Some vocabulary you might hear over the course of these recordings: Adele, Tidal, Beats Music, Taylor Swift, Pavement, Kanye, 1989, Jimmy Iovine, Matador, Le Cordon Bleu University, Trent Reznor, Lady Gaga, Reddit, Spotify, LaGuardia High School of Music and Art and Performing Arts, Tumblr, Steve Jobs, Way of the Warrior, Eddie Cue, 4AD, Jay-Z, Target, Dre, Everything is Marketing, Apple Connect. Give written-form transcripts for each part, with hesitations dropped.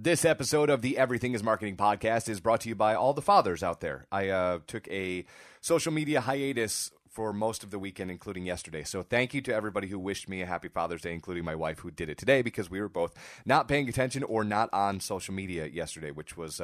This episode of the Everything is Marketing podcast is brought to you by all the fathers out there. I took a social media hiatus for most of the weekend, including yesterday. So thank you to everybody who wished me a happy Father's Day, including my wife, who did it today because we were both not paying attention or not on social media yesterday, which was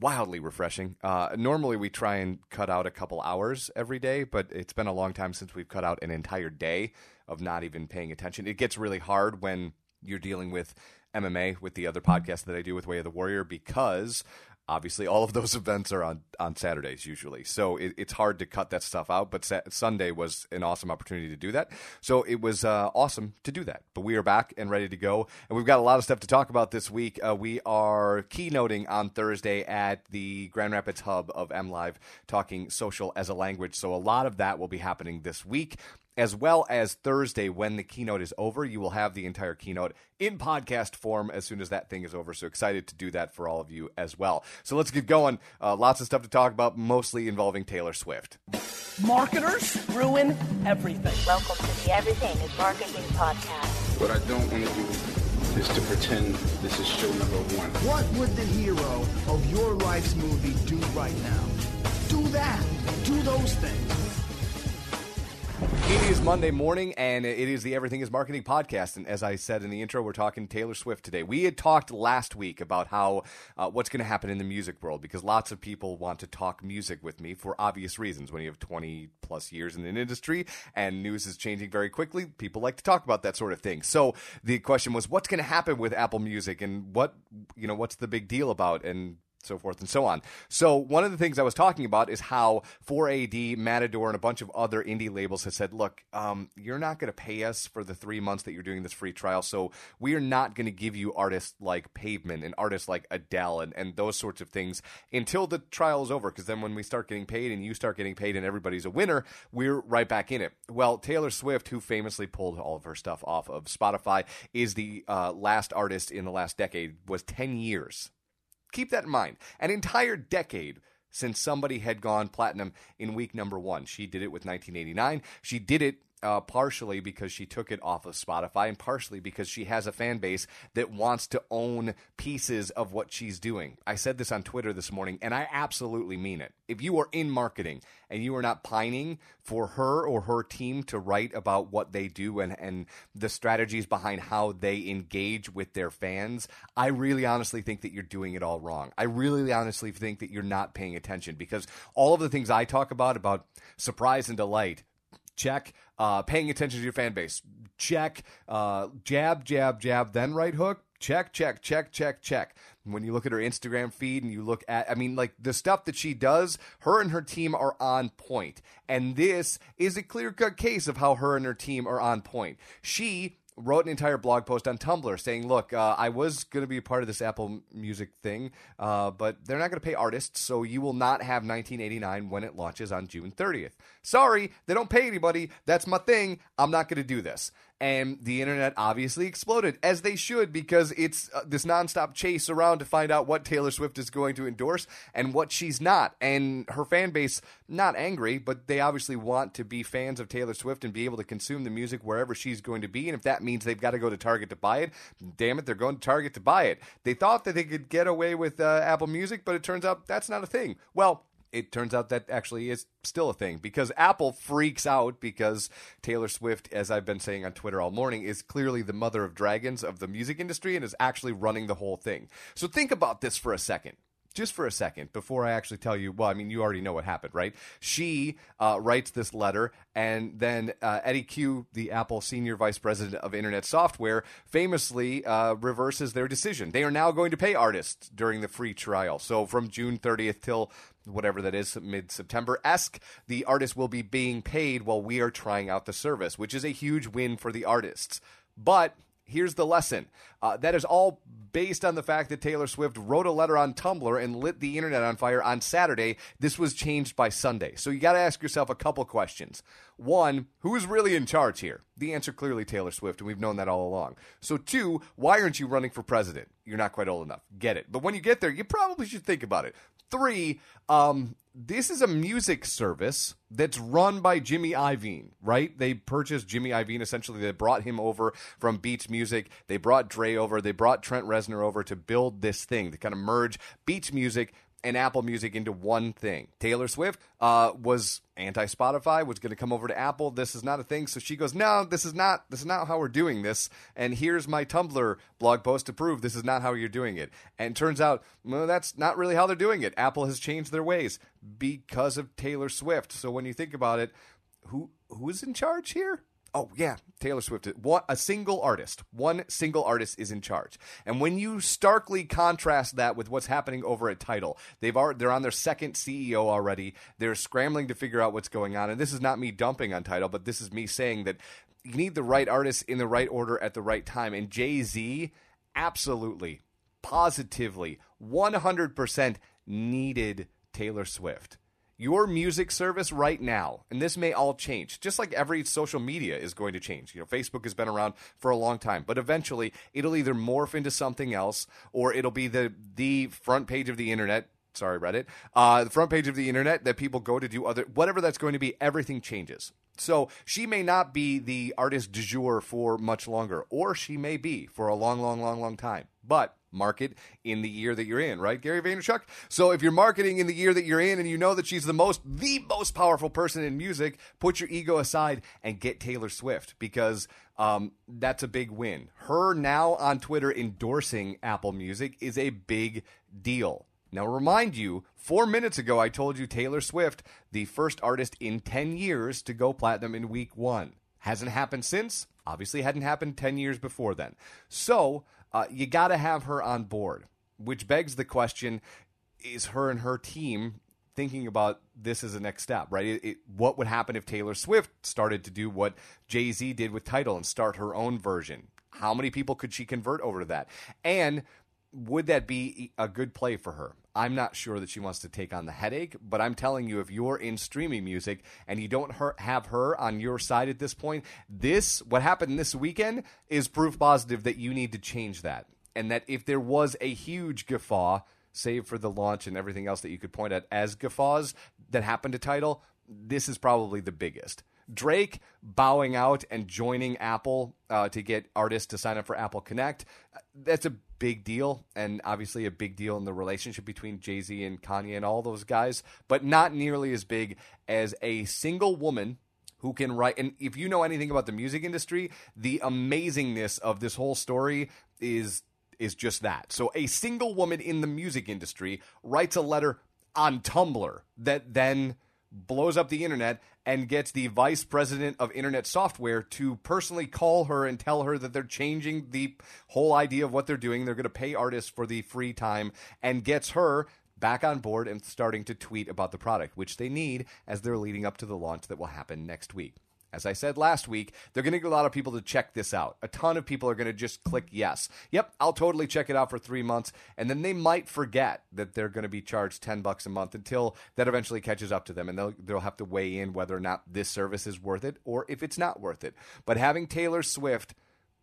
wildly refreshing. Normally, we try and cut out a couple hours every day, but it's been a long time since we've cut out an entire day of not even paying attention. It gets really hard when you're dealing with MMA with the other podcast that I do with Way of the Warrior, because obviously all of those events are on Saturdays usually. So it's hard to cut that stuff out, but Sunday was an awesome opportunity to do that. So it was awesome to do that. But we are back and ready to go. And we've got a lot of stuff to talk about this week. We are keynoting on Thursday at the Grand Rapids hub of MLive, talking social as a language. So a lot of that will be happening this week, as well as Thursday when the keynote is over. You will have the entire keynote in podcast form as soon as that thing is over. So excited to do that for all of you as well. So let's get going. Lots of stuff to talk about, mostly involving Taylor Swift. Marketers ruin everything. Welcome to the Everything is Marketing podcast. What I don't want to do is to pretend this is show number one. What would the hero of your life's movie do right now? Do that. Do those things. It is Monday morning, and it is the Everything is Marketing podcast, and as I said in the intro, we're talking Taylor Swift today. We had talked last week about how what's going to happen in the music world, because lots of people want to talk music with me for obvious reasons. When you have 20-plus years in an industry, and news is changing very quickly, people like to talk about that sort of thing. So the question was, what's going to happen with Apple Music, and what's the big deal about, and so forth and so on. So one of the things I was talking about is how 4AD, Matador, and a bunch of other indie labels have said, look, you're not going to pay us for the 3 months that you're doing this free trial, so we are not going to give you artists like Pavement and artists like Adele and those sorts of things until the trial is over, because then when we start getting paid and you start getting paid and everybody's a winner, we're right back in it. Well, Taylor Swift, who famously pulled all of her stuff off of Spotify, is the last artist in the last decade, was 10 years. Keep that in mind. An entire decade since somebody had gone platinum in week number one. She did it with 1989. She did it partially because she took it off of Spotify, and partially because she has a fan base that wants to own pieces of what she's doing. I said this on Twitter this morning, and I absolutely mean it. If you are in marketing and you are not pining for her or her team to write about what they do and the strategies behind how they engage with their fans, I really honestly think that you're doing it all wrong. I really honestly think that you're not paying attention, because all of the things I talk about surprise and delight, check. Paying attention to your fan base, check. Jab, jab, jab, then right hook, check, check, check, check, check. When you look at her Instagram feed and you look at, the stuff that she does, her and her team are on point. And this is a clear-cut case of how her and her team are on point. She wrote an entire blog post on Tumblr saying, look, I was going to be a part of this Apple Music thing, but they're not going to pay artists, so you will not have 1989 when it launches on June 30th. Sorry, they don't pay anybody. That's my thing. I'm not going to do this. And the internet obviously exploded, as they should, because it's this nonstop chase around to find out what Taylor Swift is going to endorse and what she's not. And her fan base, not angry, but they obviously want to be fans of Taylor Swift and be able to consume the music wherever she's going to be. And if that means they've got to go to Target to buy it, damn it, they're going to Target to buy it. They thought that they could get away with Apple Music, but it turns out that's not a thing. Well, it turns out that actually is still a thing, because Apple freaks out because Taylor Swift, as I've been saying on Twitter all morning, is clearly the mother of dragons of the music industry and is actually running the whole thing. So think about this for a second. Just for a second, before I actually tell you, you already know what happened, right? She writes this letter, and then Eddie Cue, the Apple Senior Vice President of Internet Software, famously reverses their decision. They are now going to pay artists during the free trial. So from June 30th till whatever that is, mid-September-esque, the artists will be being paid while we are trying out the service, which is a huge win for the artists. But here's the lesson. That is all based on the fact that Taylor Swift wrote a letter on Tumblr and lit the internet on fire on Saturday. This was changed by Sunday. So you got to ask yourself a couple questions. One, who is really in charge here? The answer clearly Taylor Swift, and we've known that all along. So two, why aren't you running for president? You're not quite old enough. Get it. But when you get there, you probably should think about it. Three, this is a music service that's run by Jimmy Iovine, right? They purchased Jimmy Iovine. Essentially, they brought him over from Beats Music. They brought Dre over. They brought Trent Reznor over to build this thing, to kind of merge Beats Music and Apple Music into one thing. Taylor Swift was anti-Spotify, was going to come over to Apple. This is not a thing. So she goes, no, this is not how we're doing this. And here's my Tumblr blog post to prove this is not how you're doing it. And turns out, well, that's not really how they're doing it. Apple has changed their ways because of Taylor Swift. So when you think about it, who's in charge here? Oh, yeah, Taylor Swift. A single artist. One single artist is in charge. And when you starkly contrast that with what's happening over at Tidal, they're on their second CEO already. They're scrambling to figure out what's going on. And this is not me dumping on Tidal, but this is me saying that you need the right artists in the right order at the right time. And Jay-Z absolutely, positively, 100% needed Taylor Swift. Your music service right now, and this may all change, just like every social media is going to change. You know, Facebook has been around for a long time, but eventually it'll either morph into something else, or it'll be the front page of the internet. Sorry, Reddit. The front page of the internet that people go to do whatever that's going to be. Everything changes. So she may not be the artist du jour for much longer, or she may be for a long, long, long, long time. But market in the year that you're in, right, Gary Vaynerchuk? So if you're marketing in the year that you're in and you know that she's the most powerful person in music, put your ego aside and get Taylor Swift, because that's a big win. Her now on Twitter endorsing Apple Music is a big deal. Now, remind you, 4 minutes ago I told you Taylor Swift, the first artist in 10 years to go platinum in week one. Hasn't happened since. Obviously hadn't happened 10 years before then. So you got to have her on board, which begs the question, is her and her team thinking about this as a next step, right? What would happen if Taylor Swift started to do what Jay-Z did with Tidal and start her own version? How many people could she convert over to that? And would that be a good play for her? I'm not sure that she wants to take on the headache, but I'm telling you, if you're in streaming music and you don't have her on your side at this point, what happened this weekend is proof positive that you need to change that. And that if there was a huge guffaw, save for the launch and everything else that you could point at as guffaws that happened to Tidal, this is probably the biggest. Drake bowing out and joining Apple to get artists to sign up for Apple Connect, that's a big deal, and obviously a big deal in the relationship between Jay-Z and Kanye and all those guys, but not nearly as big as a single woman who can write. And if you know anything about the music industry, the amazingness of this whole story is just that. So a single woman in the music industry writes a letter on Tumblr that then blows up the internet and gets the vice president of internet software to personally call her and tell her that they're changing the whole idea of what they're doing. They're going to pay artists for the free time, and gets her back on board and starting to tweet about the product, which they need as they're leading up to the launch that will happen next week. As I said last week, they're going to get a lot of people to check this out. A ton of people are going to just click yes. Yep, I'll totally check it out for 3 months. And then they might forget that they're going to be charged $10 a month until that eventually catches up to them. And they'll have to weigh in whether or not this service is worth it or if it's not worth it. But having Taylor Swift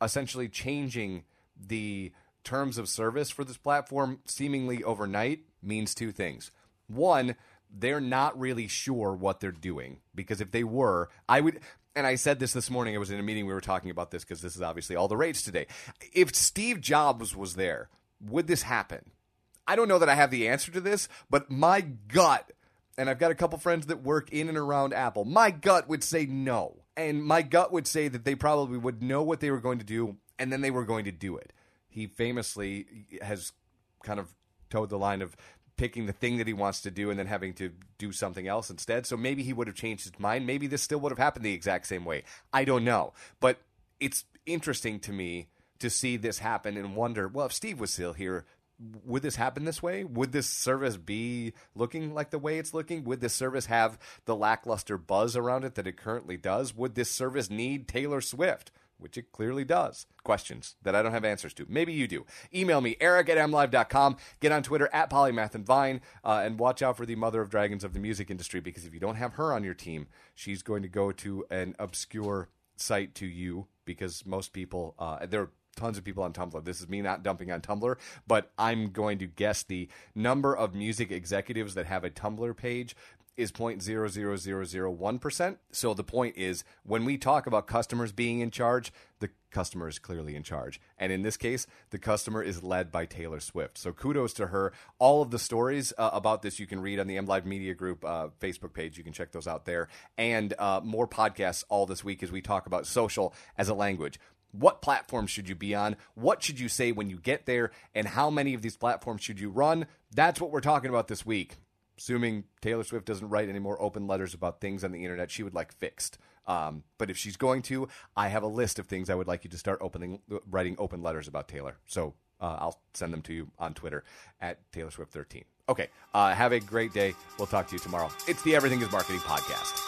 essentially changing the terms of service for this platform seemingly overnight means two things. One, they're not really sure what they're doing, because if they were, I said this morning, I was in a meeting, we were talking about this because this is obviously all the rage today. If Steve Jobs was there, would this happen? I don't know that I have the answer to this, but my gut, and I've got a couple friends that work in and around Apple, my gut would say no. And my gut would say that they probably would know what they were going to do, and then they were going to do it. He famously has kind of towed the line of picking the thing that he wants to do and then having to do something else instead. So maybe he would have changed his mind. Maybe this still would have happened the exact same way. I don't know. But it's interesting to me to see this happen and wonder, well, if Steve was still here, would this happen this way? Would this service be looking like the way it's looking? Would this service have the lackluster buzz around it that it currently does? Would this service need Taylor Swift? Which it clearly does. Questions that I don't have answers to. Maybe you do. Email me, eric@mlive.com. Get on Twitter @polymathandvine, and watch out for the mother of dragons of the music industry, because if you don't have her on your team, she's going to go to an obscure site to you, because most people, there are tons of people on Tumblr. This is me not dumping on Tumblr, but I'm going to guess the number of music executives that have a Tumblr page is 0.00001%. So the point is, when we talk about customers being in charge, the customer is clearly in charge. And in this case, the customer is led by Taylor Swift. So kudos to her. All of the stories about this you can read on the MLive Media Group Facebook page. You can check those out there. And more podcasts all this week as we talk about social as a language. What platform should you be on? What should you say when you get there? And how many of these platforms should you run? That's what we're talking about this week. Assuming Taylor Swift doesn't write any more open letters about things on the internet she would like fixed. But if she's going to, I have a list of things I would like you to start writing open letters about Taylor. So I'll send them to you on Twitter at TaylorSwift13. Okay, have a great day. We'll talk to you tomorrow. It's the Everything is Marketing podcast.